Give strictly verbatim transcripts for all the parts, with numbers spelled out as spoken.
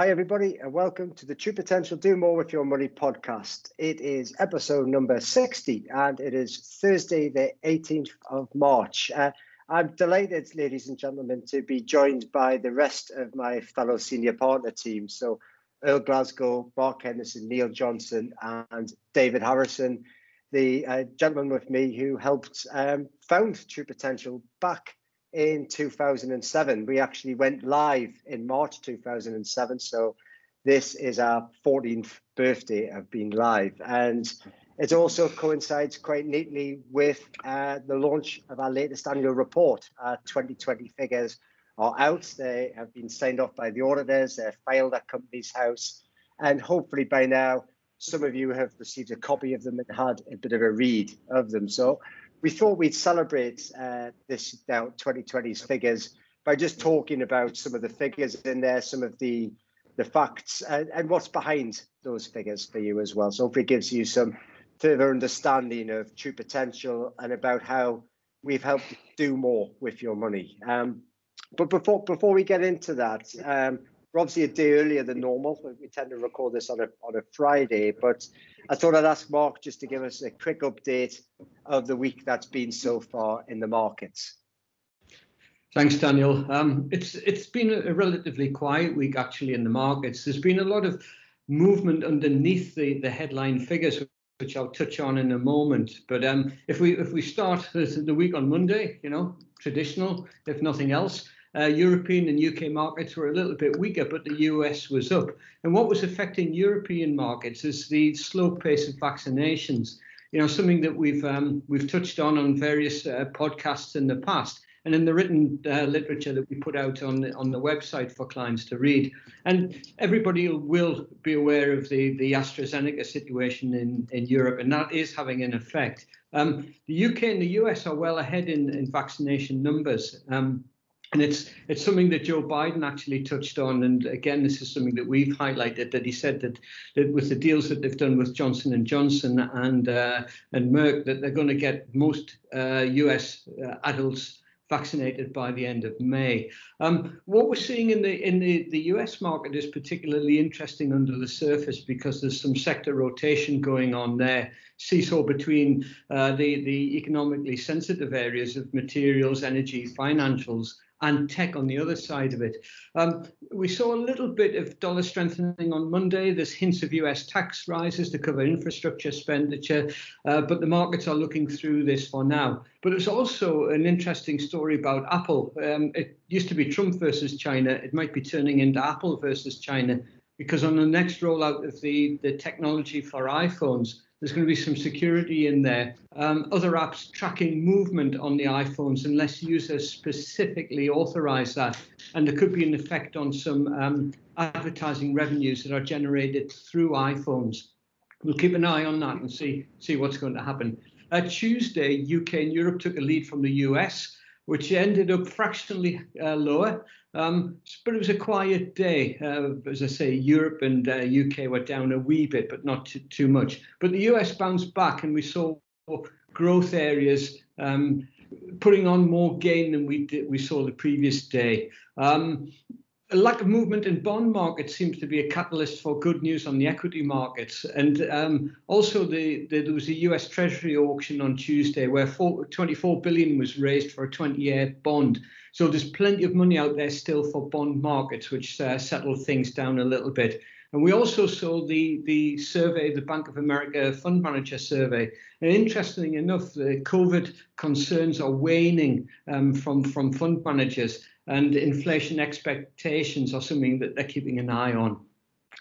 Hi, everybody, and welcome to the True Potential Do More With Your Money podcast. It is episode number sixty, and it is Thursday, the eighteenth of March. Uh, I'm delighted, ladies and gentlemen, to be joined by the rest of my fellow senior partner team. So Earl Glasgow, Mark Henderson, Neil Johnson, and David Harrison, the uh, gentleman with me who helped um, found True Potential back in two thousand seven. We actually went live in March two thousand seven, so this is our fourteenth birthday of being live, and it also coincides quite neatly with uh, the launch of our latest annual report. Our twenty twenty figures are out. They have been signed off by the auditors. They're filed at Companies House, and hopefully by now some of you have received a copy of them and had a bit of a read of them. So we thought we'd celebrate uh, this now twenty twenty's figures by just talking about some of the figures in there, some of the the facts, and, and what's behind those figures for you as well. So hopefully it gives you some further understanding of True Potential and about how we've helped do more with your money. Um, but before before we get into that, um, we're obviously a day earlier than normal. We tend to record this on a on a Friday, but I thought I'd ask Mark just to give us a quick update of the week that's been so far in the markets. Thanks, Daniel. Um, it's it's been a relatively quiet week actually in the markets. There's been a lot of movement underneath the the headline figures, which I'll touch on in a moment. But um, if we if we start the week on Monday, you know, traditional, if nothing else. Uh, European and U K markets were a little bit weaker, but the U S was up. And what was affecting European markets is the slow pace of vaccinations. You know, something that we've um, we've touched on on various uh, podcasts in the past, and in the written uh, literature that we put out on on the website for clients to read. And everybody will be aware of the the AstraZeneca situation in in Europe, and that is having an effect. Um, the U K and the U S are well ahead in in vaccination numbers. Um, And it's it's something that Joe Biden actually touched on, and again, this is something that we've highlighted. That he said that that with the deals that they've done with Johnson and Johnson and uh, and Merck, that they're going to get most uh, U S uh, adults vaccinated by the end of May. Um, what we're seeing in the in the, the U S market is particularly interesting under the surface because there's some sector rotation going on there, seesaw between uh, the the economically sensitive areas of materials, energy, financials, and tech on the other side of it. Um, we saw a little bit of dollar strengthening on Monday. There's hints of U S tax rises to cover infrastructure expenditure, uh, but the markets are looking through this for now. But it's also an interesting story about Apple. Um, it used to be Trump versus China. It might be turning into Apple versus China, because on the next rollout of the, the technology for iPhones, there's going to be some security in there. Um, other apps tracking movement on the iPhones unless users specifically authorize that. And there could be an effect on some um, advertising revenues that are generated through iPhones. We'll keep an eye on that and see, see what's going to happen. Uh, Tuesday, U K and Europe took a lead from the U S, which ended up fractionally uh, lower. Um, but it was a quiet day. Uh, as I say, Europe and uh, U K were down a wee bit, but not too, too much. But the U S bounced back, and we saw growth areas um, putting on more gain than we did, we saw the previous day. Um, a lack of movement in bond markets seems to be a catalyst for good news on the equity markets. And um, also the, the, there was a U S Treasury auction on Tuesday where twenty-four billion dollars was raised for a twenty-year bond. So there's plenty of money out there still for bond markets, which uh, settled things down a little bit. And we also saw the, the survey, the Bank of America Fund Manager survey. And interestingly enough, the COVID concerns are waning um, from, from fund managers, and inflation expectations are something that they're keeping an eye on.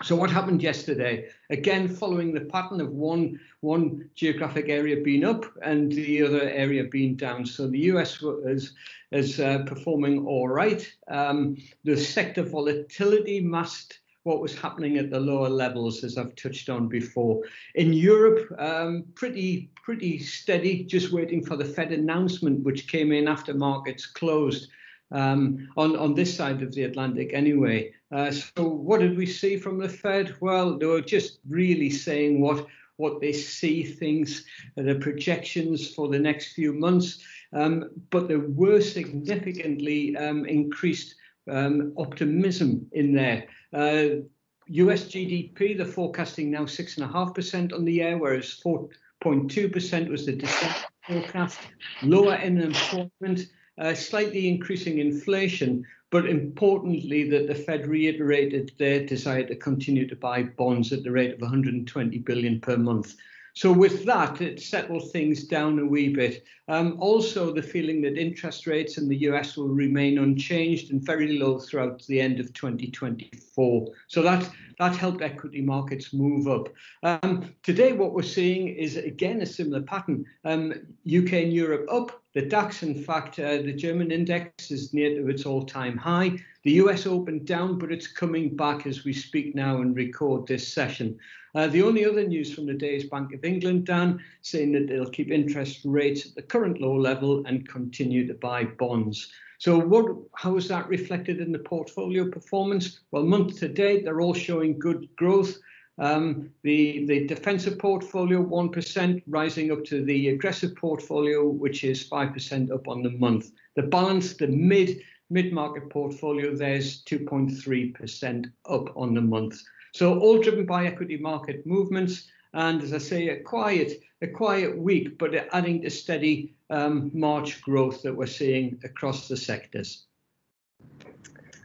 So what happened yesterday? Again, following the pattern of one, one geographic area being up and the other area being down. So the U S is, is uh, performing all right. Um, the sector volatility masked what was happening at the lower levels, as I've touched on before. In Europe, um, pretty, pretty steady, just waiting for the Fed announcement, which came in after markets closed. Um, on, on this side of the Atlantic anyway. Uh, so what did we see from the Fed? Well, they were just really saying what, what they see, things, the projections for the next few months, um, but there were significantly um, increased um, optimism in there. Uh, U S G D P, they're forecasting now six point five percent on the year, whereas four point two percent was the December forecast. Lower unemployment, uh, slightly increasing inflation, but importantly that the Fed reiterated their desire to continue to buy bonds at the rate of one hundred twenty billion per month. So with that, it settled things down a wee bit. Um, also, the feeling that interest rates in the U S will remain unchanged and very low throughout the end of twenty twenty-four. So that, that helped equity markets move up. Um, today, what we're seeing is, again, a similar pattern. Um, U K and Europe up. The DAX, in fact, uh, the German index is near to its all-time high. The U S opened down, but it's coming back as we speak now and record this session. Uh, the only other news from the day is Bank of England, Dan, saying that they'll keep interest rates at the current low level and continue to buy bonds. So what, how is that reflected in the portfolio performance? Well, month to date, they're all showing good growth. Um, the, the defensive portfolio, one percent, rising up to the aggressive portfolio, which is five percent up on the month. The balance, the mid, mid-market portfolio, there's two point three percent up on the month. So all driven by equity market movements. And as I say, a quiet, a quiet week, but adding to steady um, March growth that we're seeing across the sectors.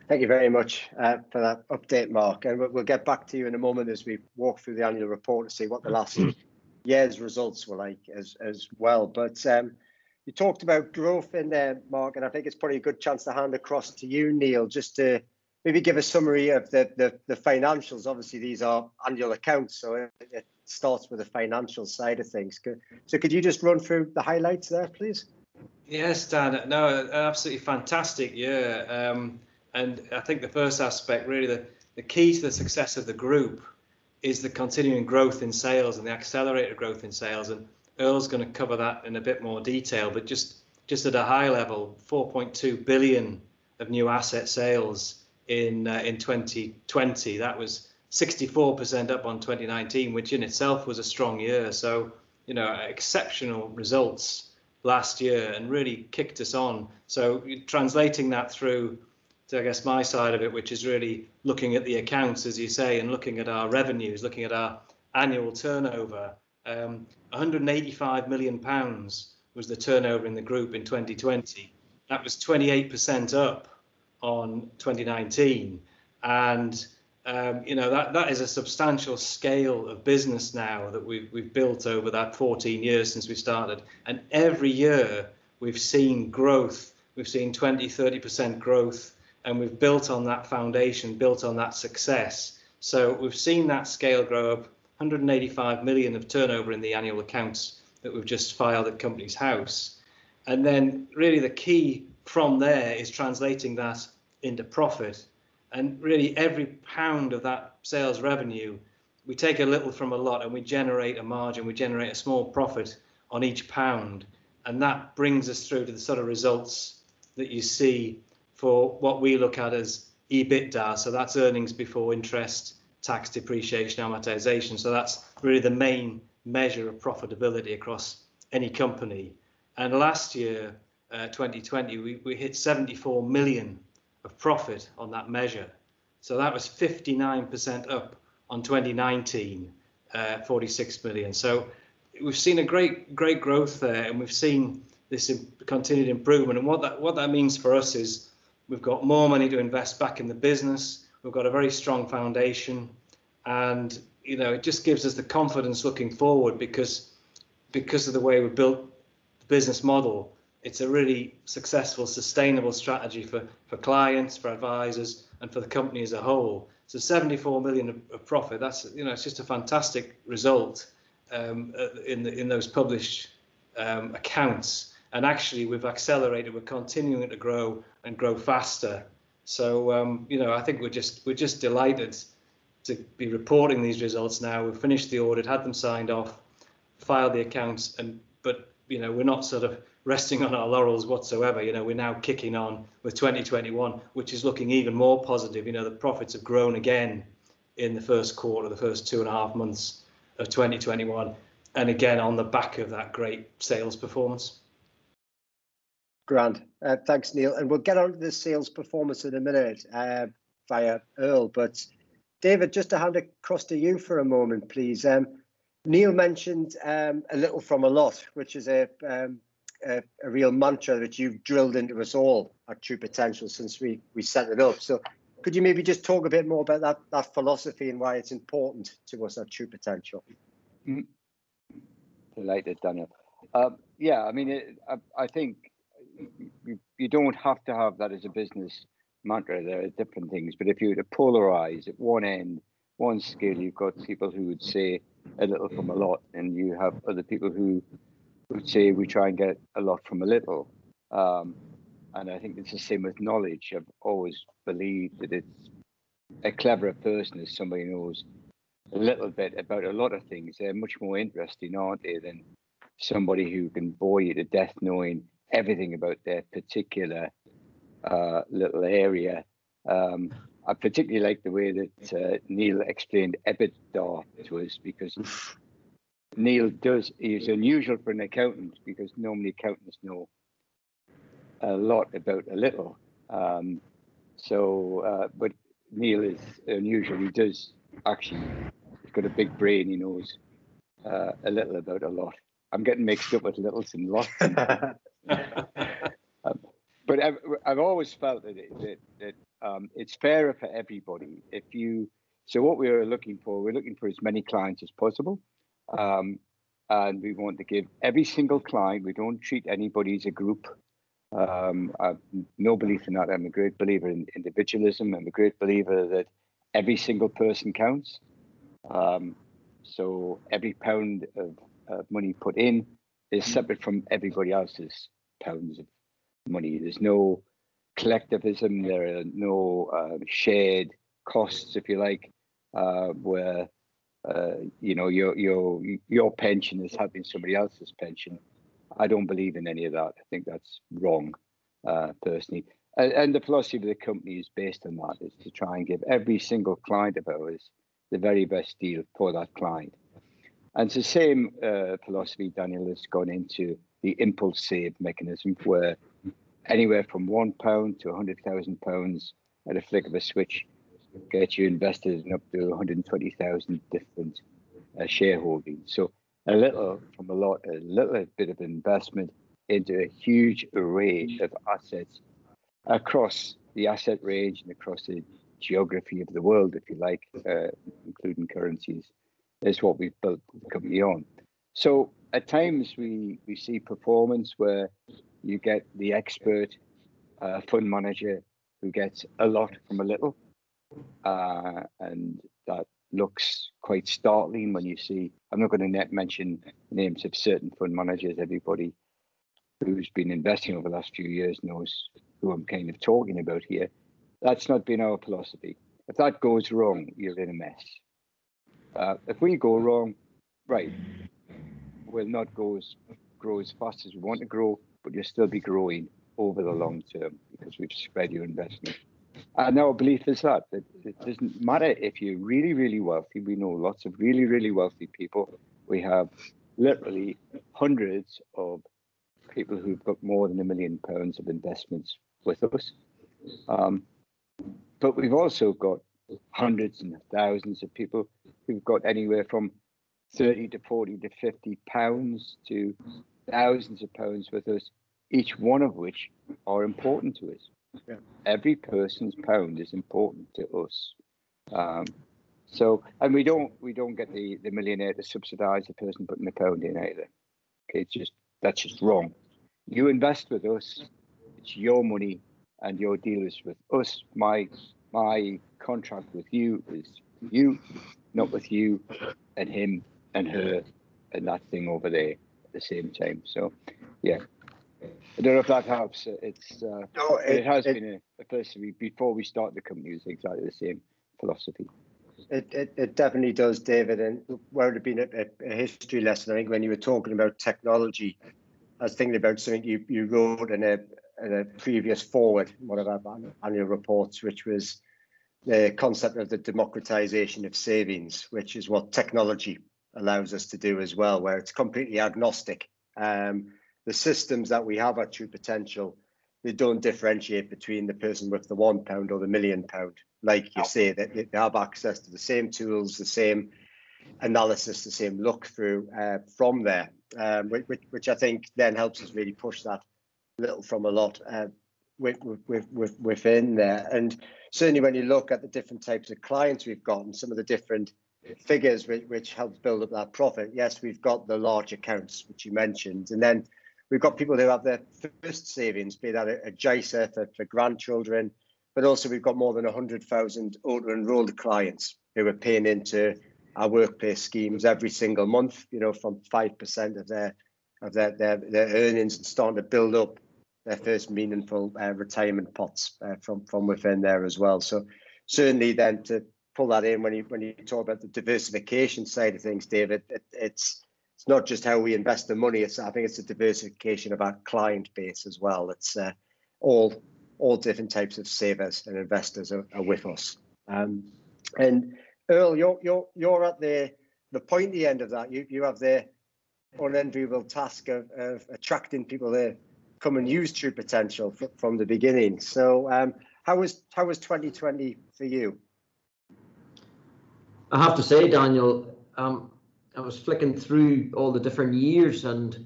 Thank you very much uh, for that update, Mark. And we'll get back to you in a moment as we walk through the annual report to see what the last year's results were like as, as well. But um, you talked about growth in there, Mark, and I think it's probably a good chance to hand across to you, Neil, just to maybe give a summary of the, the, the financials. Obviously, these are annual accounts, so it, it starts with the financial side of things. So could you just run through the highlights there, please? Yes, Dan. No, an absolutely fantastic year. Um, And I think the first aspect, really, the, the key to the success of the group is the continuing growth in sales and the accelerated growth in sales. And Earl's going to cover that in a bit more detail, but just, just at a high level, four point two billion of new asset sales in, uh, in twenty twenty. That was sixty-four percent up on twenty nineteen, which in itself was a strong year. So, you know, exceptional results last year and really kicked us on. So translating that through to, I guess, my side of it, which is really looking at the accounts, as you say, and looking at our revenues, looking at our annual turnover. Um, one hundred eighty-five million pounds was the turnover in the group in twenty twenty. That was twenty-eight percent up on twenty nineteen. And, um, you know, that, that is a substantial scale of business now that we've, we've built over that fourteen years since we started. And every year we've seen growth. We've seen twenty, thirty percent growth. And we've built on that foundation, built on that success. So we've seen that scale grow up, one hundred eighty-five million of turnover in the annual accounts that we've just filed at Companies House. And then really the key from there is translating that into profit. And really every pound of that sales revenue, we take a little from a lot and we generate a margin, we generate a small profit on each pound. And that brings us through to the sort of results that you see for what we look at as EBITDA, so that's earnings before interest, tax, depreciation, amortization. So that's really the main measure of profitability across any company. And last year, uh, twenty twenty, we, we hit seventy-four million of profit on that measure. So that was fifty-nine percent up on twenty nineteen, uh, forty-six million. So we've seen a great, great growth there, and we've seen this continued improvement. And what that, what that means for us is, we've got more money to invest back in the business. We've got a very strong foundation, and you know it just gives us the confidence looking forward because because of the way we built the business model. It's a really successful, sustainable strategy for for clients, for advisors, and for the company as a whole. So seventy-four million of, of profit. That's you know it's just a fantastic result um, in the, in those published um, accounts. And actually, we've accelerated. We're continuing to grow and grow faster. So, um, you know, I think we're just we're just delighted to be reporting these results now. We've finished the audit, had them signed off, filed the accounts, and but you know, we're not sort of resting on our laurels whatsoever. You know, we're now kicking on with twenty twenty-one, which is looking even more positive. You know, the profits have grown again in the first quarter, the first two and a half months of twenty twenty-one, and again on the back of that great sales performance. Grand. Uh, thanks, Neil. And we'll get on to the sales performance in a minute uh, via Earl. But David, just to hand across to you for a moment, please. Um, Neil mentioned um, a little from a lot, which is a, um, a, a real mantra that you've drilled into us all at True Potential since we, we set it up. So could you maybe just talk a bit more about that, that philosophy and why it's important to us at True Potential? Mm. Delighted, Daniel. Um, yeah, I mean, it, I, I think you, you don't have to have that as a business mantra. There are different things. But if you were to polarize at one end, one scale, you've got people who would say a little from a lot, and you have other people who would say we try and get a lot from a little. Um, and I think it's the same with knowledge. I've always believed that it's a cleverer person is somebody who knows a little bit about a lot of things. They're much more interesting, aren't they, than somebody who can bore you to death knowing everything about their particular uh, little area. Um, I particularly like the way that uh, Neil explained EBITDA to us, because Neil does, he's unusual for an accountant, because normally accountants know a lot about a little. Um, so, uh, but Neil is unusual. He does actually, he's got a big brain. He knows uh, a little about a lot. I'm getting mixed up with littles and lots. um, but I've, I've always felt that, it, that, that um, it's fairer for everybody. If you, so what we are looking for, we're looking for as many clients as possible. Um, and we want to give every single client, we don't treat anybody as a group. Um, I've no belief in that. I'm a great believer in individualism. I'm a great believer that every single person counts. Um, so every pound of Uh, money put in is separate from everybody else's pounds of money. There's no collectivism. There are no uh, shared costs, if you like, uh, where uh, you know your your your pension is helping somebody else's pension. I don't believe in any of that. I think that's wrong, uh, personally. And, and the philosophy of the company is based on that: is to try and give every single client of ours the very best deal for that client. And it's the same uh, philosophy, Daniel, has gone into the impulse save mechanism, where anywhere from one pound to one hundred thousand pounds at a flick of a switch gets you invested in up to one hundred twenty thousand different uh, shareholdings. So a little from a lot, a little bit of investment into a huge array of assets across the asset range and across the geography of the world, if you like, uh, including currencies, is what we've built the company on. So at times we, we see performance where you get the expert uh, fund manager who gets a lot from a little. Uh, and that looks quite startling when you see, I'm not going to mention names of certain fund managers. Everybody who's been investing over the last few years knows who I'm kind of talking about here. That's not been our philosophy. If that goes wrong, you're in a mess. Uh, if we go wrong, right, we'll not go as, grow as fast as we want to grow, but you'll still be growing over the long term because we've spread your investment. And our belief is that, that it doesn't matter if you're really, really wealthy. We know lots of really, really wealthy people. We have literally hundreds of people who've got more than a million pounds of investments with us. Um, but we've also got hundreds and thousands of people who've got anywhere from thirty to forty to fifty pounds to thousands of pounds with us, each one of which are important to us. Yeah. Every person's pound is important to us. Um, so, and we don't we don't get the, the millionaire to subsidise the person putting the pound in either. Okay, it's just that's just wrong. You invest with us, it's your money, and your deal is with us. My my contract with you is you, not with you and him and her and that thing over there at the same time. So, yeah, I don't know if that helps. It's uh, no, it, it has it, been a, a philosophy before we start the company. It was exactly the same philosophy. It it, it definitely does, David. And where it had been a, a history lesson, I think, when you were talking about technology, I was thinking about something you you wrote in a in a previous forward, one of our annual reports, which was the concept of the democratization of savings, which is what technology allows us to do as well, where it's completely agnostic. Um, the systems that we have at True Potential, they don't differentiate between the person with the one pound or the million pound. Like you oh. say, that they, they have access to the same tools, the same analysis, the same look through uh, from there, um, which, which I think then helps us really push that little from a lot uh, with, with, with, within there. And certainly when you look at the different types of clients we've got and some of the different figures which, which helps build up that profit, yes, we've got the large accounts, which you mentioned, and then we've got people who have their first savings, be that a, a J S A for, for grandchildren, but also we've got more than one hundred thousand auto-enrolled clients who are paying into our workplace schemes every single month, you know, from five percent of their of their, their, their earnings, and starting to build up their first meaningful uh, retirement pots uh, from, from within there as well. So certainly then to pull that in when you when you talk about the diversification side of things, David, it, it's It's not just how we invest the money. It's, I think it's the diversification of our client base as well. It's uh, all all different types of savers and investors are, are with us. Um, and Earl, you're you're you're at the the pointy end of that. You you have the unenviable task of, of attracting people that come and use True Potential f- from the beginning. So um, how was how was twenty twenty for you? I have to say, Daniel. Um, I was flicking through all the different years, and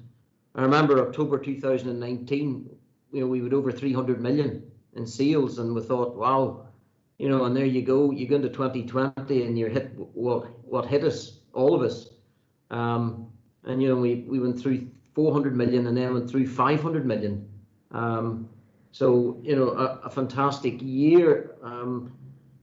I remember October two thousand nineteen, you know, we were over three hundred million in sales, and we thought, wow, you know, and there you go, you go into twenty twenty and you're hit what what hit us, all of us. Um, and, you know, we, we went through four hundred million and then went through five hundred million. Um, so, you know, a, a fantastic year. Um,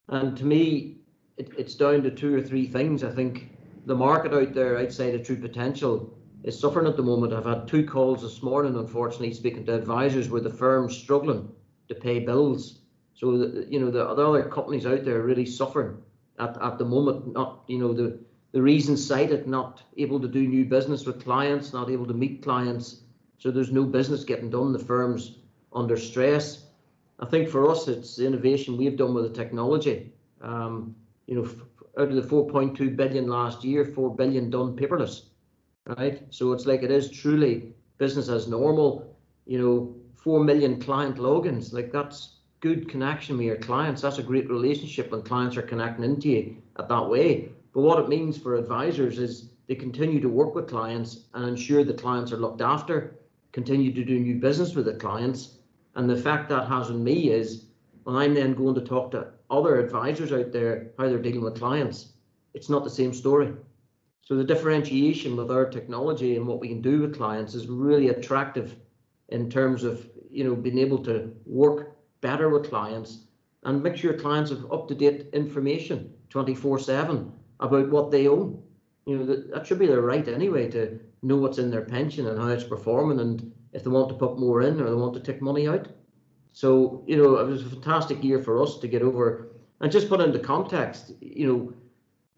and to me, it, it's down to two or three things, I think. The market out there outside of True Potential is suffering at the moment. I've had two calls this morning, unfortunately, speaking to advisors where the firm's struggling to pay bills. So, the, you know, the, the other companies out there are really suffering at, at the moment. Not, you know, the, the reasons cited, not able to do new business with clients, not able to meet clients. So there's no business getting done. The firm's under stress. I think for us, it's the innovation we've done with the technology. Um, you know, f- out of the four point two billion last year, four billion done paperless, right? So it's like it is truly business as normal, you know, four million client logins, like that's good connection with your clients. That's a great relationship when clients are connecting into you at that way. But what it means for advisors is they continue to work with clients and ensure the clients are looked after, continue to do new business with the clients. And the fact that has on me is when I'm then going to talk to other advisors out there, how they're dealing with clients, it's not the same story. So the differentiation with our technology and what we can do with clients is really attractive in terms of, you know, being able to work better with clients and make sure clients have up-to-date information twenty-four seven about what they own. You know, that, that should be their right anyway to know what's in their pension and how it's performing, and if they want to put more in or they want to take money out. So, you know, it was a fantastic year for us to get over. And just put into context, you know,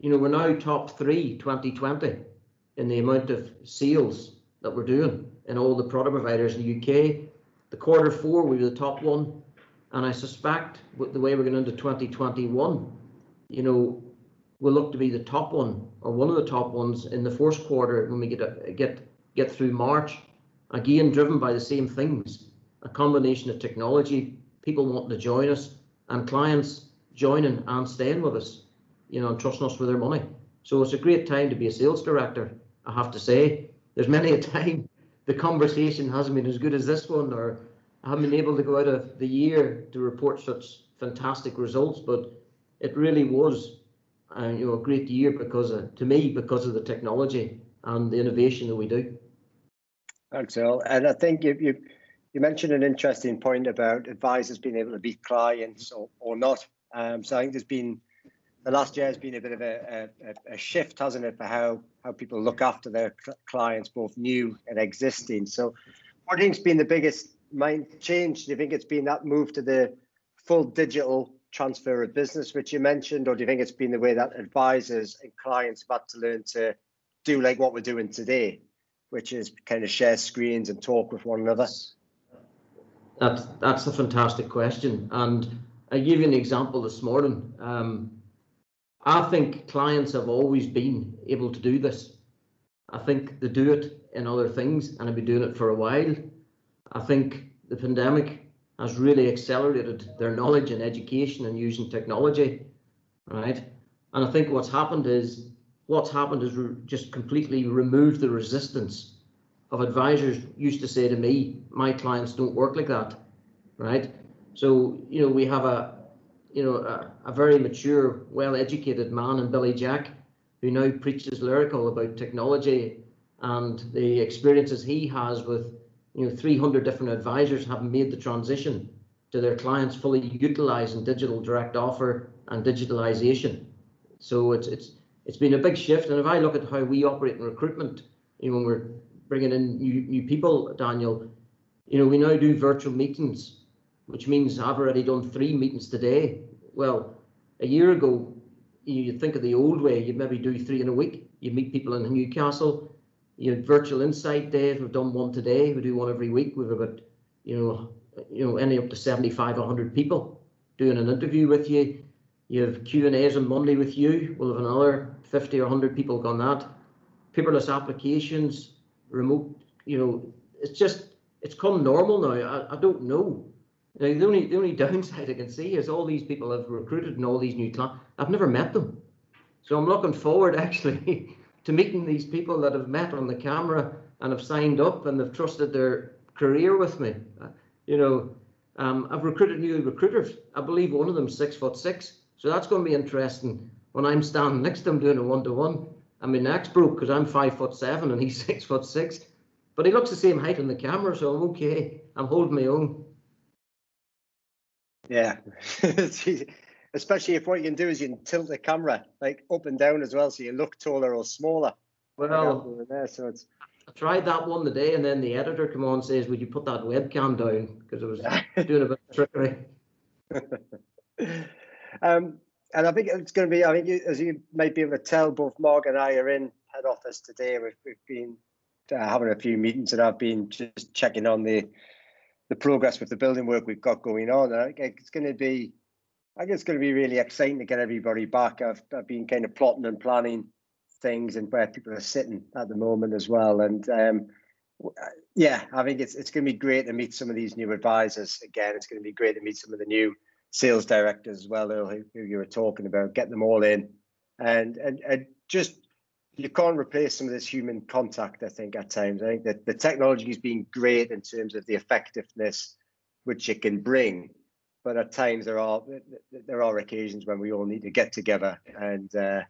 you know, we're now top three twenty twenty in the amount of sales that we're doing in all the product providers in the U K. The quarter four, we were the top one. And I suspect with the way we're going into twenty twenty-one, you know, we'll look to be the top one or one of the top ones in the fourth quarter when we get a, get get through March, again, driven by the same things. A combination of technology, people wanting to join us, and clients joining and staying with us, you know, and trusting us with their money. So it's a great time to be a sales director, I have to say. There's many a time the conversation hasn't been as good as this one, or I haven't been able to go out of the year to report such fantastic results, but it really was, uh, you know, a great year because of, to me, because of the technology and the innovation that we do. Thanks, Earl. And I think if you... You mentioned an interesting point about advisors being able to meet clients or, or not. Um, so I think there's been, the last year has been a bit of a, a, a shift, hasn't it, for how, how people look after their clients, both new and existing. So what do you think's been the biggest mind change? Do you think it's been that move to the full digital transfer of business, which you mentioned, or do you think it's been the way that advisors and clients have had to learn to do like what we're doing today, which is kind of share screens and talk with one another? That's, that's a fantastic question. And I give you an example this morning. Um, I think clients have always been able to do this. I think they do it in other things and have been doing it for a while. I think the pandemic has really accelerated their knowledge and education and using technology, right? And I think what's happened is what's happened is re- just completely removed the resistance of advisors used to say to me, my clients don't work like that, right? So, you know, we have a, you know, a, a very mature, well-educated man in Billy Jack, who now preaches lyrical about technology and the experiences he has with, you know, three hundred different advisors having made the transition to their clients fully utilizing digital direct offer and digitalization. So it's it's it's been a big shift. And if I look at how we operate in recruitment, you know, when we're bringing in new new people, Daniel, you know, we now do virtual meetings, which means I've already done three meetings today. Well, a year ago, you think of the old way, you'd maybe do three in a week. You meet people in Newcastle, you had virtual insight days. We've done one today. We do one every week. We've about, you know, you know, any up to seventy-five, one hundred people doing an interview with you. You have Q and A's on Monday with you. We'll have another fifty or one hundred people on that. Paperless applications, remote, you know, it's just, it's come normal now. I, I don't know. Now, the only the only downside I can see is all these people I've recruited and all these new clients, I've never met them. So I'm looking forward actually to meeting these people that I've met on the camera and have signed up and they've trusted their career with me. Uh, you know, um, I've recruited new recruiters. I believe one of them six foot six. So that's going to be interesting when I'm standing next to them doing a one-to-one. I mean, my neck's broke because I'm five foot seven and he's six foot six. But he looks the same height on the camera, so I'm okay. I'm holding my own. Yeah, especially if what you can do is you can tilt the camera like up and down as well, so you look taller or smaller. Well, there, so it's... I tried that one today, and then the editor come on and says, "Would you put that webcam down?" Because I was doing a bit of trickery. um, and I think it's going to be. I think you, as you may be able to tell, both Mark and I are in head office today. We've, we've been uh, having a few meetings, and I've been just checking on the. the progress with the building work we've got going on. I think it's going to be, I think it's going to be really exciting to get everybody back. I've, I've been kind of plotting and planning things and where people are sitting at the moment as well. And um, yeah, I think it's it's going to be great to meet some of these new advisors again. It's going to be great to meet some of the new sales directors as well, who, who you were talking about. Get them all in, and and and just you can't replace some of this human contact, I think, at times. I think that the technology has been great in terms of the effectiveness which it can bring. But at times there are there are occasions when we all need to get together and uh,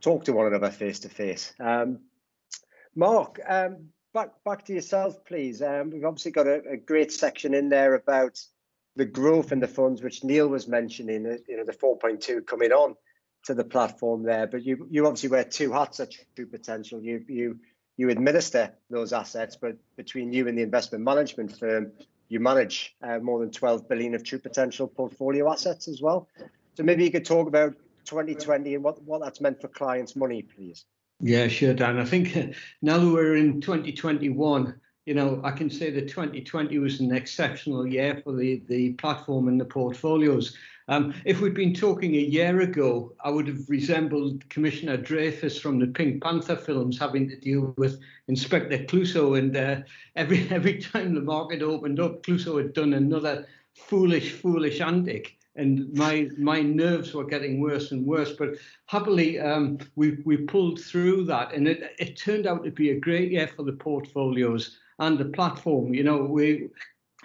talk to one another face to face. Um, Mark, um, back back to yourself, please. Um, we've obviously got a, a great section in there about the growth in the funds, which Neil was mentioning, you know, the four point two coming on to the platform there, but you you obviously wear two hats at True Potential. You you you administer those assets, but between you and the investment management firm, you manage uh, more than twelve billion of True Potential portfolio assets as well. So maybe you could talk about twenty twenty and what, what that's meant for clients' money, please. Yeah, sure, Dan. I think now that we're in twenty twenty-one, you know, I can say that twenty twenty was an exceptional year for the, the platform and the portfolios. Um, if we'd been talking a year ago, I would have resembled Commissioner Dreyfus from the Pink Panther films, having to deal with Inspector Clouseau. And uh, every every time the market opened up, Clouseau had done another foolish, foolish antic. And my my nerves were getting worse and worse. But happily, um, we, we pulled through that. And it, it turned out to be a great year for the portfolios and the platform. You know, we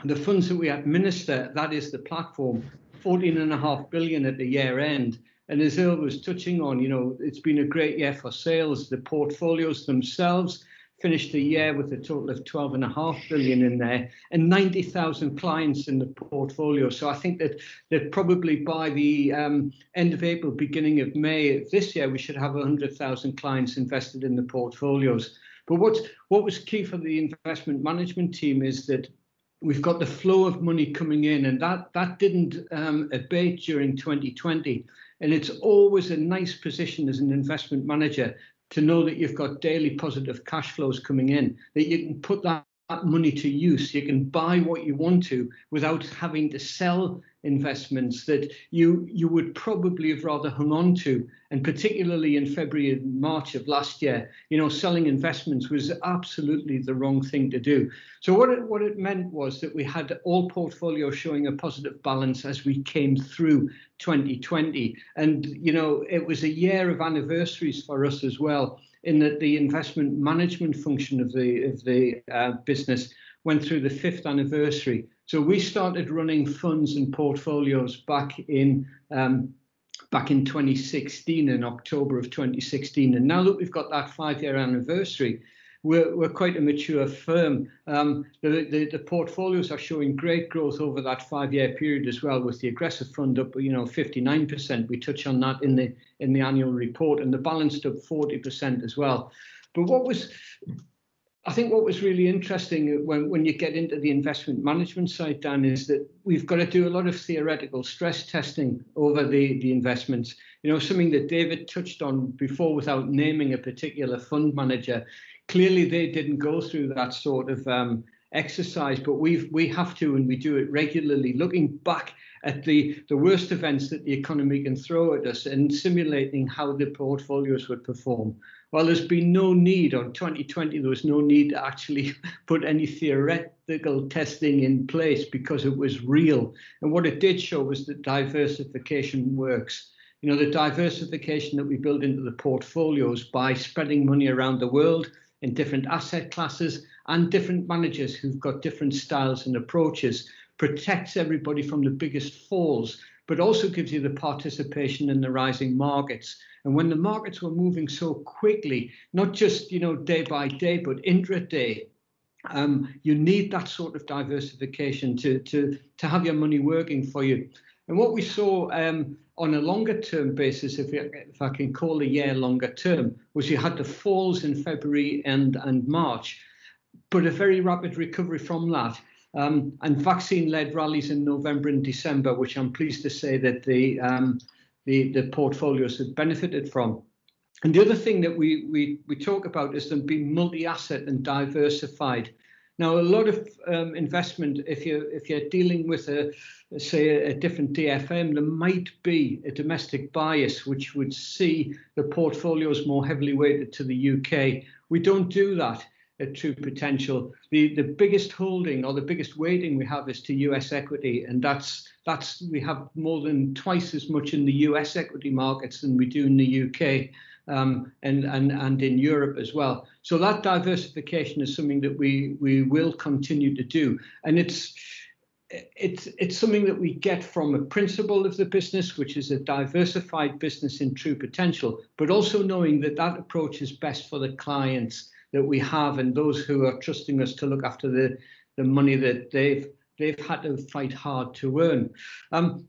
the funds that we administer, that is the platform. fourteen and a half billion at the year end. And as Earl was touching on, you know, it's been a great year for sales. The portfolios themselves finished the year with a total of twelve and a half billion in there and ninety thousand clients in the portfolio. So I think that, that probably by the um, end of April, beginning of May of this year, we should have one hundred thousand clients invested in the portfolios. But what's, what was key for the investment management team is that we've got the flow of money coming in, and that, that didn't um, abate during twenty twenty. And it's always a nice position as an investment manager to know that you've got daily positive cash flows coming in, that you can put that, that money to use. You can buy what you want to without having to sell investments that you you would probably have rather hung on to. And particularly in February and March of last year, you know, selling investments was absolutely the wrong thing to do. So what it, what it meant was that we had all portfolios showing a positive balance as we came through twenty twenty. And, you know, it was a year of anniversaries for us as well, in that the investment management function of the, of the uh, business went through the fifth anniversary. So we started running funds and portfolios back in um, back in twenty sixteen, in October of twenty sixteen. And now that we've got that five-year anniversary, we're, we're quite a mature firm. Um, the, the, the portfolios are showing great growth over that five-year period as well, with the aggressive fund up, you know, fifty-nine percent. We touch on that in the in the annual report, and the balanced up forty percent as well. But what was I think what was really interesting when, when you get into the investment management side, Dan, is that we've got to do a lot of theoretical stress testing over the, the investments. You know, something that David touched on before without naming a particular fund manager. Clearly, they didn't go through that sort of um, exercise, but we've, we have to, and we do it regularly, looking back at the, the worst events that the economy can throw at us and simulating how the portfolios would perform. Well, there's been no need on twenty twenty, there was no need to actually put any theoretical testing in place because it was real. And what it did show was that diversification works. You know, the diversification that we build into the portfolios by spreading money around the world in different asset classes and different managers who've got different styles and approaches protects everybody from the biggest falls, but also gives you the participation in the rising markets. And when the markets were moving so quickly, not just, you know, day by day, but intraday, um, you need that sort of diversification to, to, to have your money working for you. And what we saw um, on a longer term basis, if, you, if I can call a year longer term, was you had the falls in February and, and March, but a very rapid recovery from that. Um, and vaccine-led rallies in November and December, which I'm pleased to say that the, um, the, the portfolios have benefited from. And the other thing that we, we, we talk about is them being multi-asset and diversified. Now, a lot of um, investment, if you're, if you're dealing with, a, say, a different D F M, there might be a domestic bias, which would see the portfolios more heavily weighted to the U K. We don't do that. True Potential. The, the biggest holding or the biggest weighting we have is to U S equity, and that's that's we have more than twice as much in the U S equity markets than we do in the U K um, and, and, and in Europe as well. So that diversification is something that we we will continue to do, and it's it's it's something that we get from a principle of the business, which is a diversified business in True Potential, but also knowing that that approach is best for the clients that we have and those who are trusting us to look after the, the money that they've they've had to fight hard to earn. Um,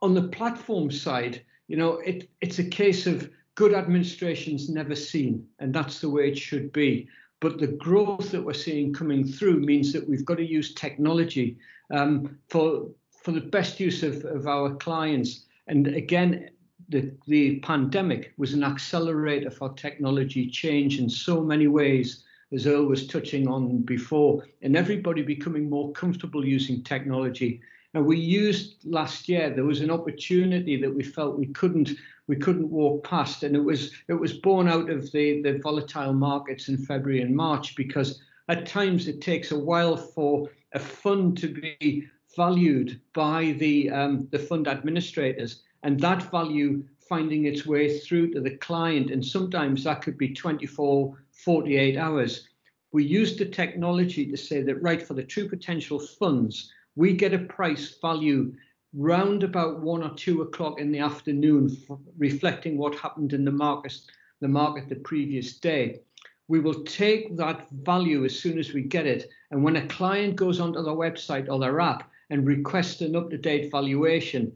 on the platform side, you know, it, it's a case of good administration's never seen, and that's the way it should be. But the growth that we're seeing coming through means that we've got to use technology um, for, for the best use of, of our clients. And again, The, the pandemic was an accelerator for technology change in so many ways, as Earl was touching on before, and everybody becoming more comfortable using technology. Now, we used last year, there was an opportunity that we felt we couldn't we couldn't walk past, and it was it was born out of the, the volatile markets in February and March, because at times it takes a while for a fund to be valued by the um, the fund administrators, and that value finding its way through to the client. And sometimes that could be twenty-four, forty-eight hours. We used the technology to say that, right, for the True Potential funds, we get a price value round about one or two o'clock in the afternoon, reflecting what happened in the market, the market the previous day. We will take that value as soon as we get it. And when a client goes onto their website or their app and requests an up-to-date valuation,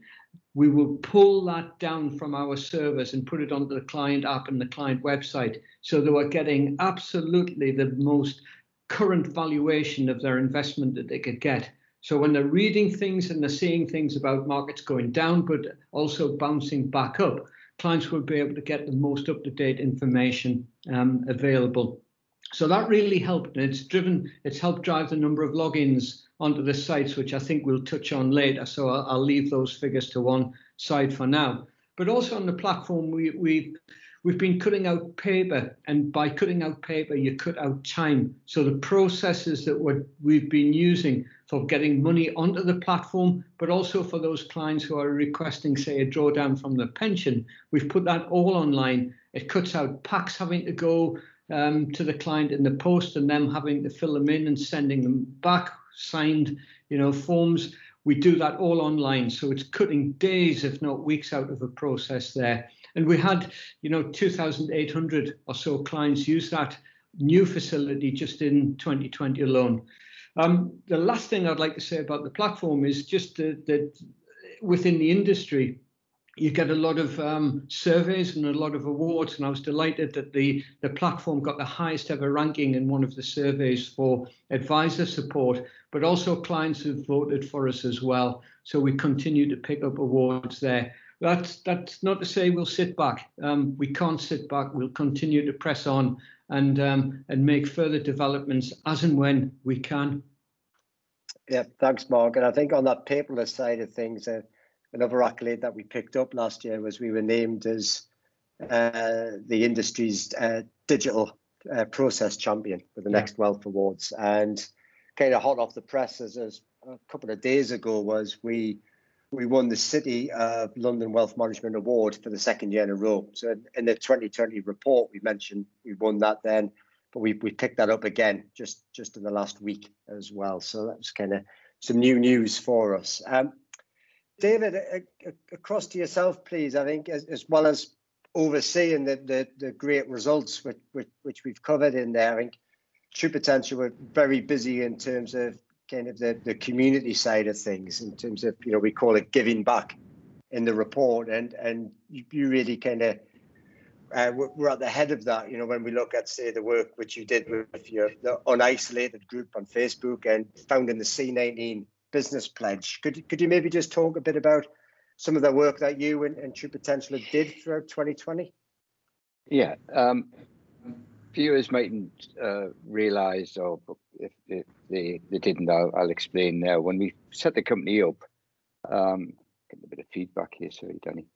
we will pull that down from our servers and put it onto the client app and the client website, so they are getting absolutely the most current valuation of their investment that they could get. So when they're reading things and they're seeing things about markets going down, but also bouncing back up, clients will be able to get the most up-to-date information um, available. So that really helped, and it's driven, it's helped drive the number of logins onto the sites, which I think we'll touch on later. So I'll, I'll leave those figures to one side for now. But also on the platform, we, we, we've been cutting out paper, and by cutting out paper, you cut out time. So the processes that we're, we've been using for getting money onto the platform, but also for those clients who are requesting, say, a drawdown from their pension, we've put that all online. It cuts out packs having to go Um, to the client in the post and them having to fill them in and sending them back signed, you know, forms. We do that all online. So it's cutting days, if not weeks, out of the process there. And we had, you know, two thousand eight hundred or so clients use that new facility just in twenty twenty alone. Um, the last thing I'd like to say about the platform is just that, that within the industry, you get a lot of um, surveys and a lot of awards, and I was delighted that the, the platform got the highest ever ranking in one of the surveys for advisor support, but also clients who've voted for us as well. So we continue to pick up awards there. That's, that's not to say we'll sit back. Um, we can't sit back. We'll continue to press on and, um, and make further developments as and when we can. Yeah, thanks, Mark. And I think on that paperless side of things, uh, another accolade that we picked up last year was we were named as uh, the industry's uh, digital uh, process champion for the yeah. Next Wealth Awards. And kind of hot off the press as, as a couple of days ago was we we won the City of London Wealth Management Award for the second year in a row. So in, in the twenty twenty report, we mentioned we won that then, but we, we picked that up again just, just in the last week as well. So that was kind of some new news for us. Um, David, across to yourself, please. I think as, as well as overseeing the, the, the great results which, which, which we've covered in there, I think True Potential were very busy in terms of kind of the, the community side of things, in terms of, you know, we call it giving back in the report. And, and you really kind of uh, were at the head of that, you know, when we look at, say, the work which you did with your the unisolated group on Facebook and founding the C nineteen Business Pledge. Could, could you maybe just talk a bit about some of the work that you and, and True Potential did throughout twenty twenty? Yeah, um, viewers mightn't uh, realise, or if, if they, they didn't, I'll, I'll explain now. When we set the company up, um, getting a bit of feedback here, sorry, Danny.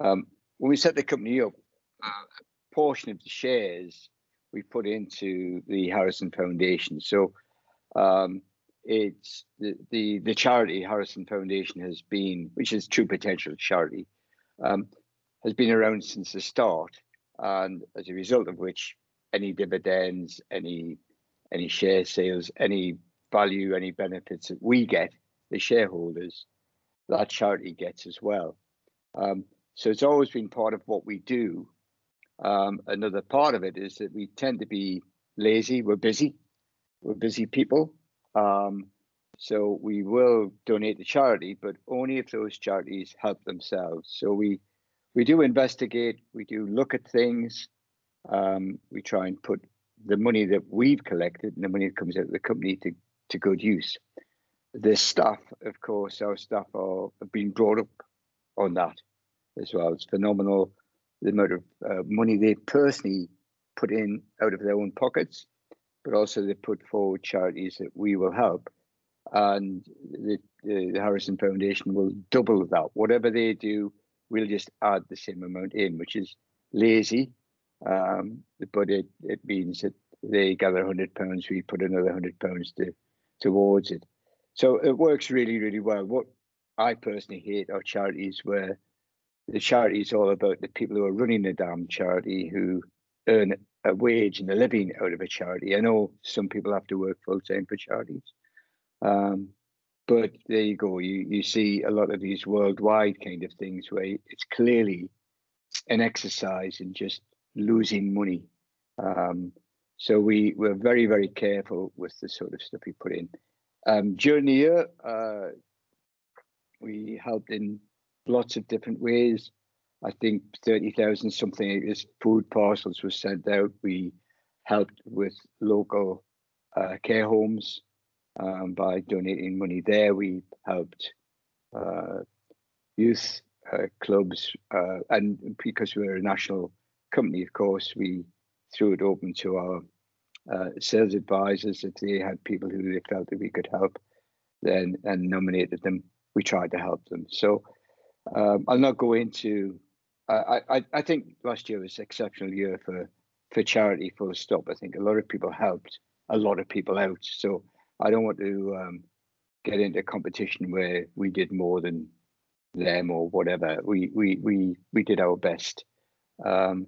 Um, when we set the company up, a portion of the shares we put into the Harrison Foundation. So um, It's the, the, the charity Harrison Foundation has been, which is True Potential charity, um, has been around since the start, and as a result of which, any dividends, any any share sales, any value, any benefits that we get, the shareholders, that charity gets as well. Um, so it's always been part of what we do. Um, another part of it is that we tend to be lazy. We're busy. We're busy people. Um, so we will donate to charity, but only if those charities help themselves. So we, we do investigate, we do look at things. Um, we try and put the money that we've collected and the money that comes out of the company to, to good use. The staff, of course, our staff are, have been brought up on that as well. It's phenomenal the amount of uh, money they personally put in out of their own pockets, but also they put forward charities that we will help. And the, the Harrison Foundation will double that. Whatever they do, we'll just add the same amount in, which is lazy, um, but it, it means that they gather one hundred pounds, we put another one hundred pounds to, towards it. So it works really, really well. What I personally hate are charities where the charity is all about the people who are running the damn charity who earn a wage and a living out of a charity. I know some people have to work full time for charities, um, but there you go. You you see a lot of these worldwide kind of things where it's clearly an exercise in just losing money. Um, so we we're very very careful with the sort of stuff we put in. Um, during the year, uh, we helped in lots of different ways. I think thirty thousand something like this food parcels were sent out. We helped with local uh, care homes um, by donating money there. We helped uh, youth uh, clubs. Uh, and because we're a national company, of course, we threw it open to our uh, sales advisors, if they had people who they felt that we could help, then and nominated them, we tried to help them. So um, I'll not go into. I, I I think last year was an exceptional year for for charity. Full stop. I think a lot of people helped a lot of people out. So I don't want to um, get into a competition where we did more than them or whatever. We we we we did our best um,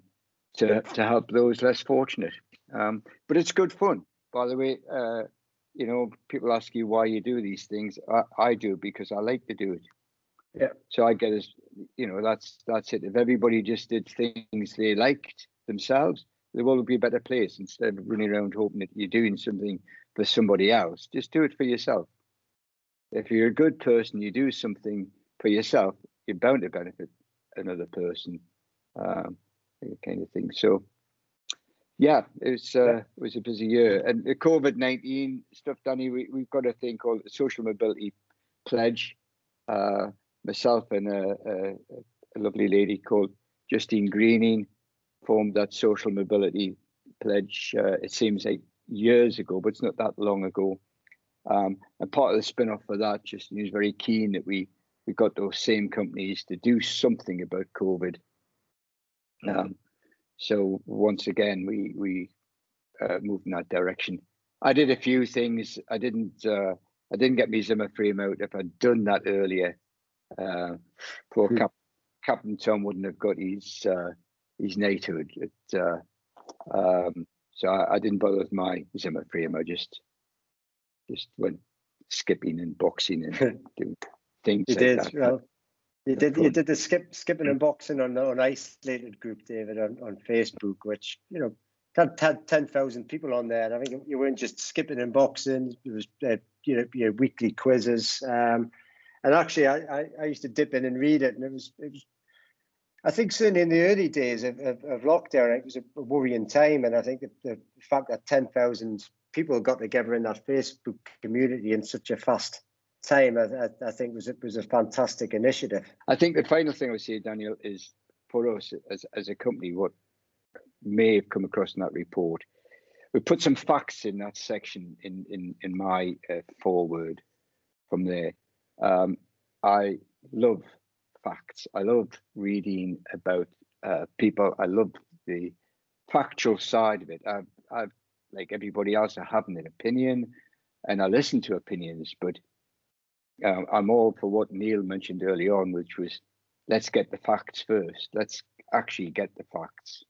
to to help those less fortunate. Um, but it's good fun, by the way. Uh, you know, people ask you why you do these things. I, I do because I like to do it. Yeah. So I get as you know, that's that's it. If everybody just did things they liked themselves, the world would be a better place instead of running around hoping that you're doing something for somebody else. Just do it for yourself. If you're a good person, you do something for yourself, you're bound to benefit another person, um, kind of thing. So, yeah, it was, uh, it was a busy year. And the COVID nineteen stuff, Danny, we, we've got a thing called the Social Mobility Pledge. Uh, myself and a, a, a lovely lady called Justine Greening formed that Social Mobility Pledge, uh, it seems like years ago, but it's not that long ago. Um, and part of the spin-off for that, Justine was very keen that we we got those same companies to do something about COVID. Um, so once again, we we uh, moved in that direction. I did a few things. I didn't uh, I didn't get my Zimmer frame out. If I'd done that earlier, uh, poor mm-hmm. Cap- Captain Tom wouldn't have got his uh, his knighthood. It, uh, um, so I, I didn't bother with my Zimmer frame. I just just went skipping and boxing and doing. Things you like did, that. Well, you That's did. Fun. You did the skip, skipping and boxing on an isolated group, David, on, on Facebook, which you know had had ten thousand people on there. And I think you weren't just skipping and boxing; it was uh, you know your weekly quizzes. Um, and actually, I, I, I used to dip in and read it, and it was it was. I think certainly in the early days of, of, of lockdown, it was a worrying time, and I think the, the fact that ten thousand people got together in that Facebook community in such a fast time, I, I think was it was a fantastic initiative. I think the final thing I would say, Daniel, is for us as as a company, what may have come across in that report, we put some facts in that section in in in my uh, foreword. From there, um, I love facts. I love reading about uh, people. I love the factual side of it. I've, I've like everybody else, I have an opinion, and I listen to opinions, but Um, I'm all for what Neil mentioned early on, which was, let's get the facts first. Let's actually get the facts.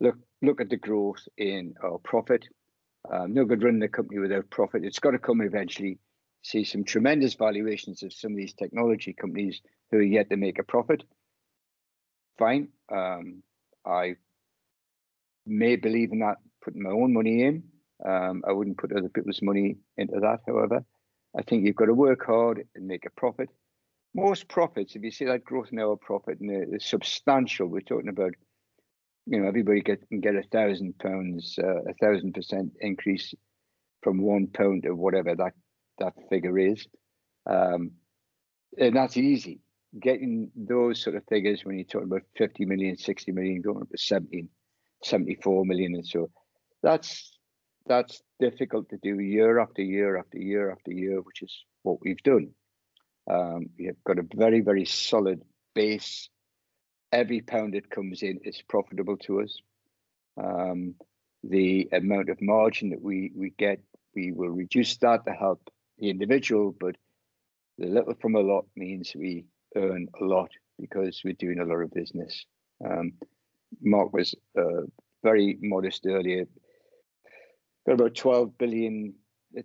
Look, look at the growth in our profit. Uh, no good running a company without profit. It's got to come eventually. See some tremendous valuations of some of these technology companies who are yet to make a profit. Fine. Um, I may believe in that, putting my own money in. Um, I wouldn't put other people's money into that, however. I think you've got to work hard and make a profit. Most profits, if you see that growth in our profit, and it's substantial, we're talking about, you know, everybody get, can get a thousand pounds, a thousand percent increase from one pound to whatever that, that figure is. Um, and that's easy. Getting those sort of figures when you're talking about fifty million, sixty million, going up to seventy, seventy-four million and so, that's, that's difficult to do year after year after year after year, which is what we've done. Um, we have got a very, very solid base. Every pound that comes in is profitable to us. Um, the amount of margin that we, we get, we will reduce that to help the individual, but the little from a lot means we earn a lot because we're doing a lot of business. Um, Mark was uh, very modest earlier. About twelve billion,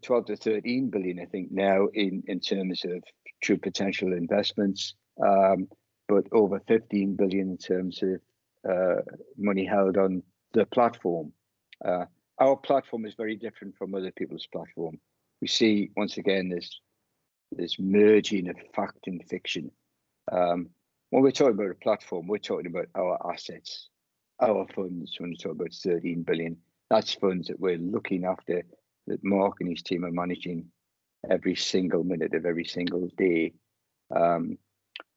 twelve to thirteen billion, I think now in, in terms of True Potential investments, um, but over fifteen billion in terms of uh, money held on the platform. Uh, our platform is very different from other people's platform. We see once again this this merging of fact and fiction. Um, when we're talking about a platform, we're talking about our assets, our funds. When we talk about thirteen billion. That's funds that we're looking after, that Mark and his team are managing every single minute of every single day, um,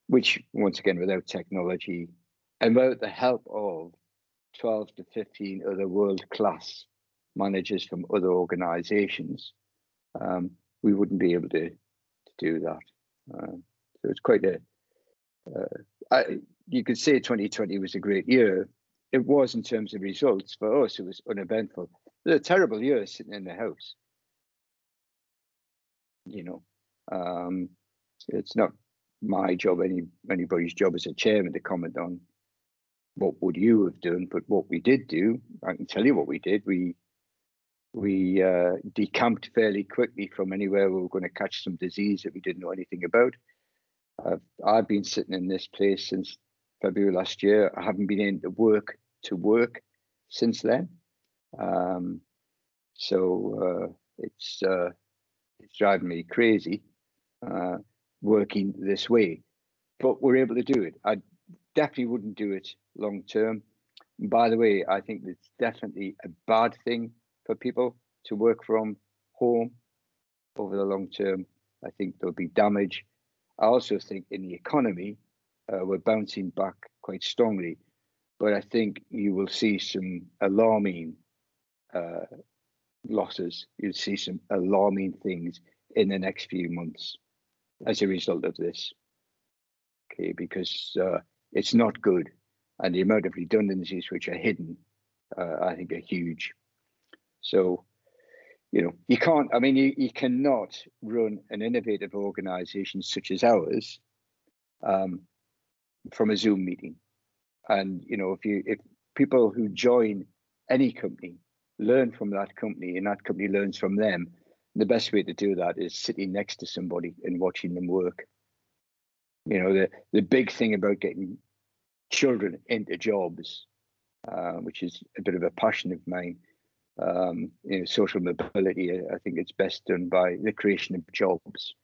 which, once again, without technology and without the help of twelve to fifteen other world-class managers from other organisations, um, we wouldn't be able to, to do that. Uh, so it's quite a, uh, I, you could say twenty twenty was a great year. It was in terms of results. For us, it was uneventful. It was a terrible year sitting in the house. You know, um, it's not my job, any anybody's job as a chairman to comment on what would you have done, but what we did do, I can tell you what we did. We we uh, decamped fairly quickly from anywhere we were going to catch some disease that we didn't know anything about. Uh, I've been sitting in this place since February last year. I haven't been able to work to work since then. Um, so uh, it's uh, it's driving me crazy uh, working this way, but we're able to do it. I definitely wouldn't do it long term. And by the way, I think it's definitely a bad thing for people to work from home over the long term. I think there'll be damage. I also think in the economy, Uh, we're bouncing back quite strongly, but I think you will see some alarming uh, losses. You'll see some alarming things in the next few months as a result of this. Okay, because uh, it's not good, and the amount of redundancies which are hidden, uh, I think, are huge. So, you know, you can't. I mean, you, you cannot run an innovative organisation such as ours. Um, from a Zoom meeting. And you know, if you if people who join any company learn from that company and that company learns from them, the best way to do that is sitting next to somebody and watching them work. You know, the the big thing about getting children into jobs, uh, which is a bit of a passion of mine, um, you know, social mobility, I think it's best done by the creation of jobs.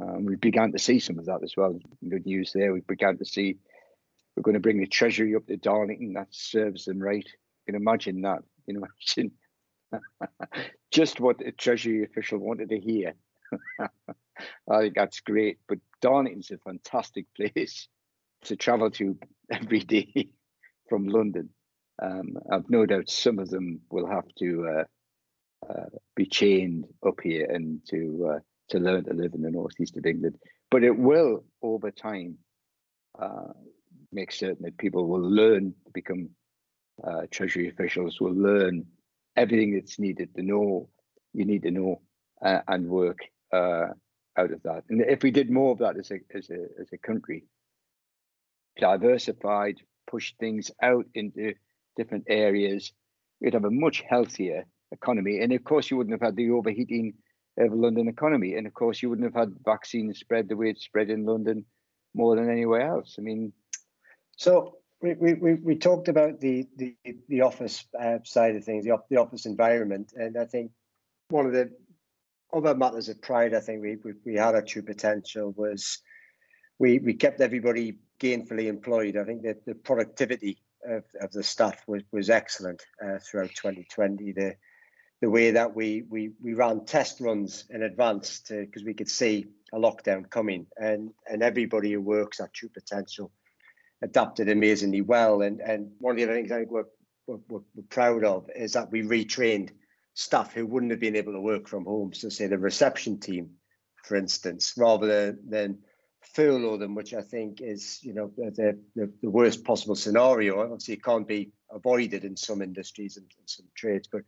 Um, we began to see some of that as well. Good news there. We began to see we're going to bring the Treasury up to Darlington. That serves them right. You can imagine that. You know, imagine just what the Treasury official wanted to hear. I think that's great. But Darlington's a fantastic place to travel to every day from London. Um, I've no doubt some of them will have to uh, uh, be chained up here and to. Uh, to learn to live in the northeast of England. But it will, over time, uh, make certain that people will learn to become uh, Treasury officials, will learn everything that's needed to know, you need to know, uh, and work uh, out of that. And if we did more of that as a, as a, as a country, diversified, pushed things out into different areas, we'd have a much healthier economy. And of course, you wouldn't have had the overheating of London economy. And of course, you wouldn't have had vaccines spread the way it spread in London more than anywhere else. I mean, so we we we talked about the the the office uh, side of things, the the office environment, and I think one of the other matters of pride I think we we, we had at True Potential was we we kept everybody gainfully employed. I think that the productivity of, of the staff was was excellent uh, throughout twenty twenty. The the way that we we we ran test runs in advance to because we could see a lockdown coming, and and everybody who works at True Potential adapted amazingly well. And and one of the other things I think we're, we're, we're proud of is that we retrained staff who wouldn't have been able to work from home. So say the reception team, for instance, rather than, than furlough them, which I think is, you know, the, the, the worst possible scenario. Obviously it can't be avoided in some industries and, and some trades, but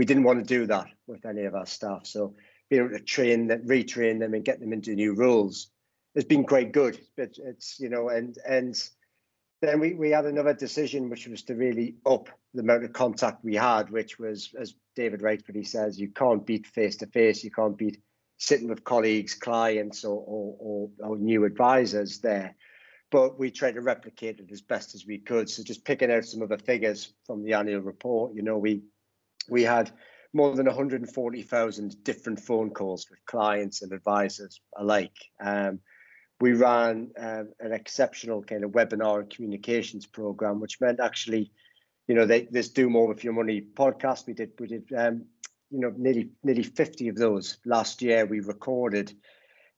we didn't want to do that with any of our staff. So being able to train them, retrain them and get them into new roles has been quite good. But it's, you know, and and then we, we had another decision, which was to really up the amount of contact we had, which was, as David rightfully says, you can't beat face-to-face, you can't beat sitting with colleagues, clients, or, or, or, or new advisors there. But we tried to replicate it as best as we could. So just picking out some of the figures from the annual report, you know, we We had more than one hundred forty thousand different phone calls with clients and advisors alike. Um, we ran uh, an exceptional kind of webinar and communications program, which meant actually, you know, they, this Do More With Your Money podcast, we did, we did, um, you know, nearly nearly fifty of those last year. We recorded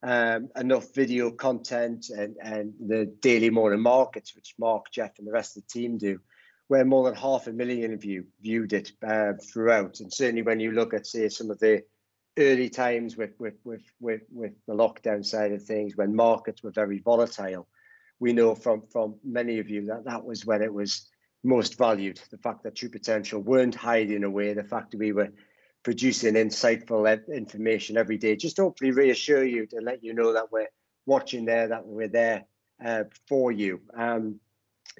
um, enough video content and and the daily morning markets, which Mark, Jeff, and the rest of the team do. where more than half a million of you viewed it uh, throughout. And certainly when you look at, say, some of the early times with, with, with, with, with the lockdown side of things, when markets were very volatile, we know from, from many of you that that was when it was most valued. The fact that True Potential weren't hiding away, the fact that we were producing insightful information every day, just hopefully reassure you to let you know that we're watching there, that we're there uh, for you. Um,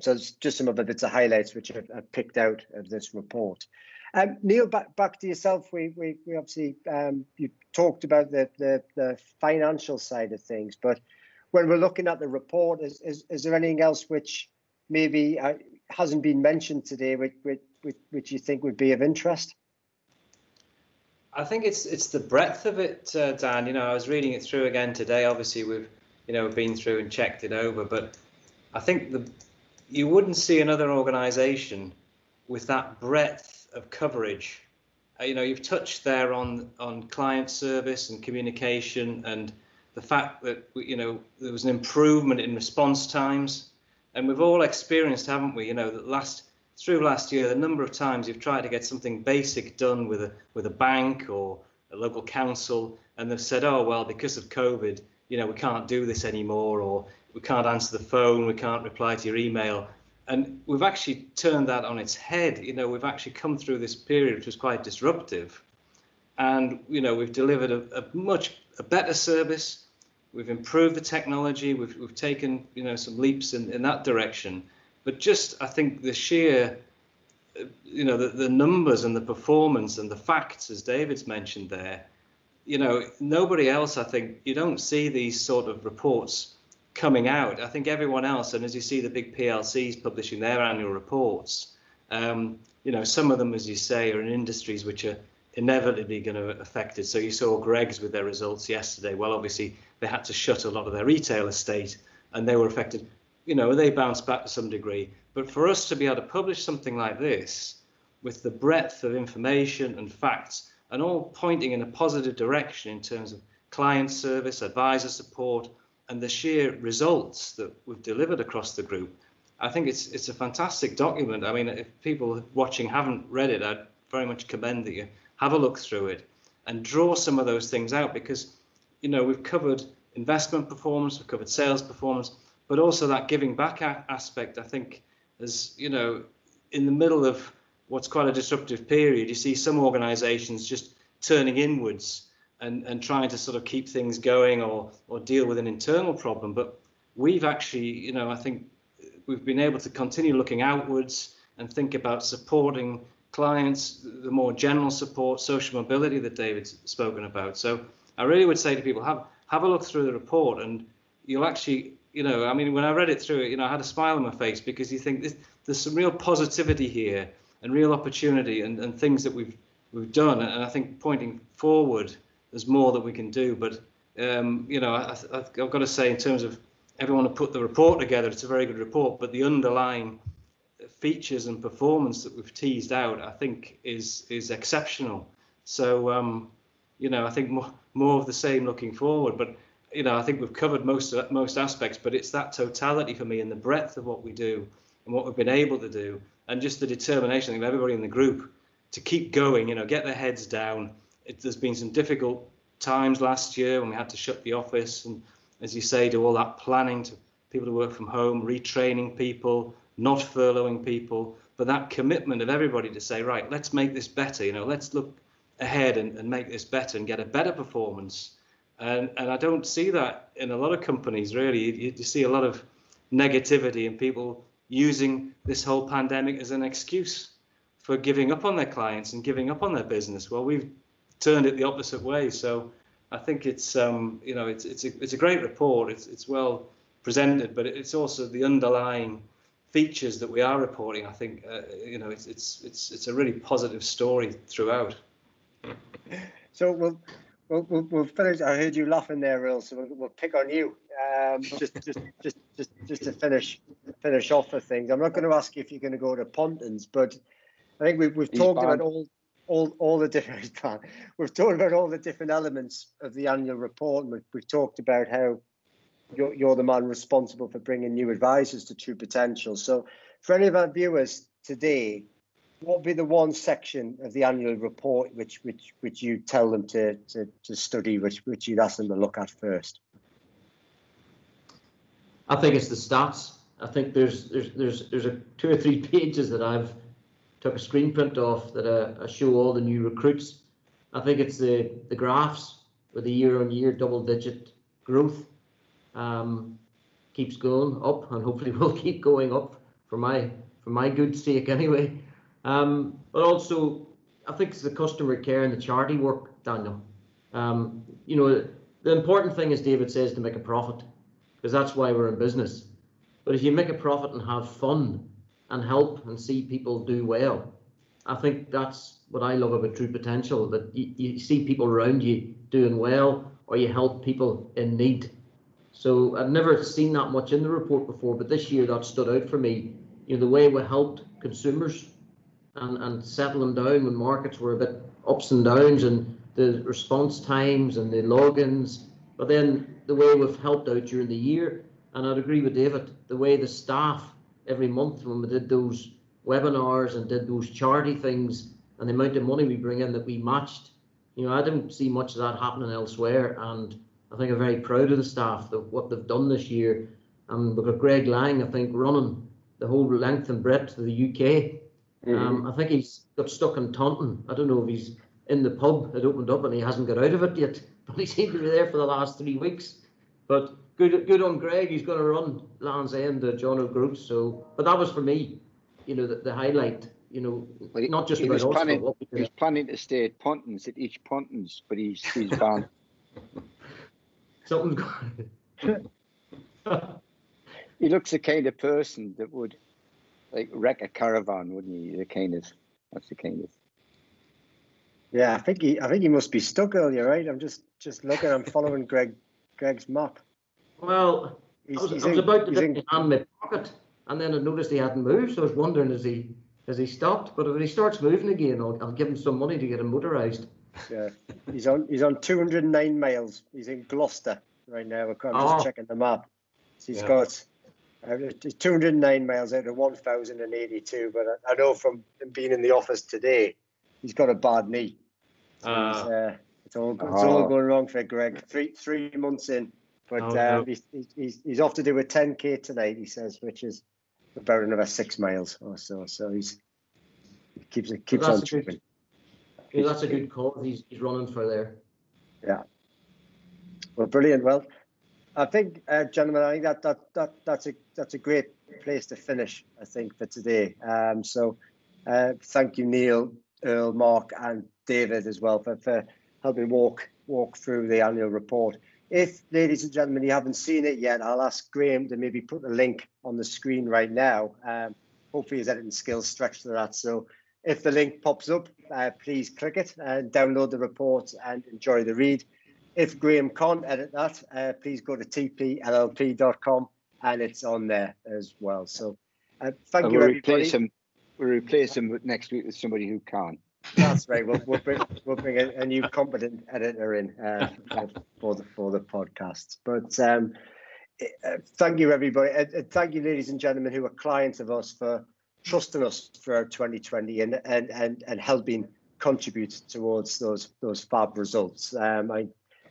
so it's just some of the bits of highlights which I've picked out of this report. Um, Neil, back, back to yourself. We, we, we obviously, um, you talked about the, the, the financial side of things, but when we're looking at the report, is, is, is there anything else which maybe uh, hasn't been mentioned today, which, which, which you think would be of interest? I think it's it's the breadth of it, uh, Dan. You know, I was reading it through again today. Obviously, we've you know been through and checked it over, but I think the you wouldn't see another organisation with that breadth of coverage. Uh, you know, you've touched there on on client service and communication, and the fact that you know there was an improvement in response times, and we've all experienced, haven't we? You know, that last. Through last year, the number of times you've tried to get something basic done with a with a bank or a local council, and they've said, "Oh well, because of COVID, you know, we can't do this anymore, or we can't answer the phone, we can't reply to your email." And we've actually turned that on its head. You know, we've actually come through this period, which was quite disruptive, and you know, we've delivered a, a much a better service. We've improved the technology. We've we've taken you know some leaps in, in that direction. But just, I think the sheer, you know, the, the numbers and the performance and the facts, as David's mentioned there, you know, nobody else, I think, you don't see these sort of reports coming out. I think everyone else, and as you see the big P L Cs publishing their annual reports, um, you know, some of them, as you say, are in industries which are inevitably going to be affected. So you saw Gregg's with their results yesterday. Well, obviously, they had to shut a lot of their retail estate and they were affected. You know, they bounce back to some degree, but for us to be able to publish something like this with the breadth of information and facts and all pointing in a positive direction in terms of client service, advisor support, and the sheer results that we've delivered across the group, I think it's it's a fantastic document. I mean, if people watching haven't read it, I'd very much commend that you have a look through it and draw some of those things out, because, you know, we've covered investment performance, we've covered sales performance, but also that giving back aspect. I think, as you know, in the middle of what's quite a disruptive period, you see some organisations just turning inwards and, and trying to sort of keep things going or or deal with an internal problem. But we've actually, you know, I think we've been able to continue looking outwards and think about supporting clients, the more general support, social mobility that David's spoken about. So I really would say to people, have have a look through the report, and you'll actually. You know, I mean, when I read it through, you know, I had a smile on my face, because you think this, there's some real positivity here and real opportunity and, and things that we've we've done. And I think pointing forward, there's more that we can do. But, um, you know, I, I've got to say, in terms of everyone who put the report together, it's a very good report. But the underlying features and performance that we've teased out, I think, is is exceptional. So, um, you know, I think more, more of the same looking forward. But you know, I think we've covered most of, most aspects, but it's that totality for me and the breadth of what we do and what we've been able to do, and just the determination of everybody in the group to keep going, you know, get their heads down. It, there's been some difficult times last year when we had to shut the office and, as you say, do all that planning to people to work from home, retraining people, not furloughing people, but that commitment of everybody to say, right, let's make this better, you know, let's look ahead and, and make this better and get a better performance. And, and I don't see that in a lot of companies, really. You, you see a lot of negativity and people using this whole pandemic as an excuse for giving up on their clients and giving up on their business. Well, we've turned it the opposite way. So I think it's, um, you know, it's it's a, it's a great report. It's, it's well presented, but it's also the underlying features that we are reporting. I think, uh, you know, it's, it's, it's, it's a really positive story throughout. So, well... We'll, we'll, we'll finish. I heard you laughing there, Earl, so we'll, we'll pick on you um, just, just, just, just, just to finish finish off the things. I'm not going to ask you if you're going to go to Pontins, but I think we've we've He's talked banned. about all all all the different we've talked about all the different elements of the annual report, and we've, we've talked about how you're you're the man responsible for bringing new advisors to True Potential. So for any of our viewers today, what would be the one section of the annual report which which which you tell them to to, to study, which which you'd ask them to look at first? I think it's the stats. I think there's there's there's there's a two or three pages that I've took a screen print off that I, I show all the new recruits. I think it's the the graphs with the year-on-year double-digit growth um, keeps going up, and hopefully will keep going up for my for my good sake anyway. Um, but also, I think it's the customer care and the charity work, Daniel. Um, you know, the important thing, as David says, to make a profit, because that's why we're in business. But if you make a profit and have fun and help and see people do well, I think that's what I love about True Potential, that you, you see people around you doing well, or you help people in need. So I've never seen that much in the report before, but this year that stood out for me. You know, the way we helped consumers and, and settle them down when markets were a bit ups and downs, and the response times and the logins, but then the way we've helped out during the year. And I'd agree with David, the way the staff every month when we did those webinars and did those charity things, and the amount of money we bring in that we matched, you know, I didn't see much of that happening elsewhere. And I think I'm very proud of the staff, that what they've done this year. And we've got Greg Lang, I think, running the whole length and breadth of the U K. Mm-hmm. Um, I think he's got stuck in Taunton. I don't know if he's in the pub. It opened up and he hasn't got out of it yet, but he seemed to be there for the last three weeks. But good, good on Greg. He's going to run Land's End, the John O'Groat. So, but that was for me, you know, the, the highlight. You know, well, not just he about was us, planning, what he was planning to stay at Pontins, at each Pontins, but he's he's banned. Something's gone. He looks the kind of person that would, like, wreck a caravan, wouldn't he? The kind of that's the kind of. Yeah, I think he I think he must be stuck earlier, right? I'm just just looking. I'm following Greg Greg's map. Well, he's, I was, I was in, about to put my hand in my pocket, and then I noticed he hadn't moved, so I was wondering, is he? Has he stopped? But if he starts moving again, I'll, I'll give him some money to get him motorised. Yeah, he's on. He's on two hundred nine miles. He's in Gloucester right now. I'm oh. just checking the map. So he's yeah. got uh, two hundred nine miles out of one thousand eighty-two. But I, I know from him being in the office today, he's got a bad knee. So uh, uh, it's all it's oh. all going wrong for Greg. Three three months in, but oh, uh, no. he's, he's he's off to do a ten K tonight. He says, which is about another six miles or so, so he's he keeps it keeps well, on tripping. Yeah, that's a good call. He's he's running for there. Yeah. Well, brilliant. Well, I think, uh, gentlemen, I think that that that that's a that's a great place to finish, I think, for today. Um, so, uh, thank you, Neil, Earl, Mark, and David as well for for helping walk walk through the annual report. If, ladies and gentlemen, you haven't seen it yet, I'll ask Graham to maybe put the link on the screen right now. Um, hopefully his editing skills stretch to that. So if the link pops up, uh, please click it and download the report and enjoy the read. If Graham can't edit that, uh, please go to t p l l p dot com and it's on there as well. So uh, thank and you, we'll everybody. Replace him. We'll replace him with next week with somebody who can. That's right. We'll, we'll bring, we'll bring a, a new competent editor in uh, for the for the podcast. But um, uh, thank you, everybody. Uh, thank you, ladies and gentlemen, who are clients of us, for trusting us throughout twenty twenty and and and and helping contribute towards those those fab results. Um, I,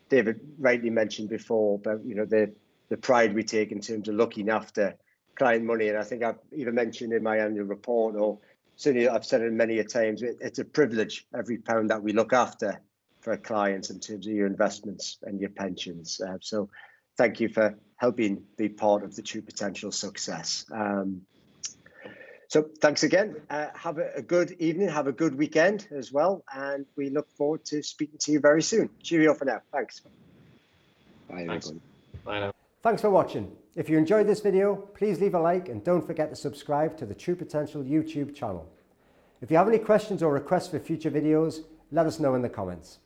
David rightly mentioned before about you know the the pride we take in terms of looking after client money, and I think I've even mentioned in my annual report, or certainly I've said it many a times, it, it's a privilege, every pound that we look after for our clients in terms of your investments and your pensions. Uh, so thank you for helping be part of the True Potential success. Um, so thanks again. Uh, have a, a good evening. Have a good weekend as well. And we look forward to speaking to you very soon. Cheerio for now. Thanks. Bye, everybody. Bye now. Thanks for watching. If you enjoyed this video, please leave a like and don't forget to subscribe to the True Potential YouTube channel. If you have any questions or requests for future videos, let us know in the comments.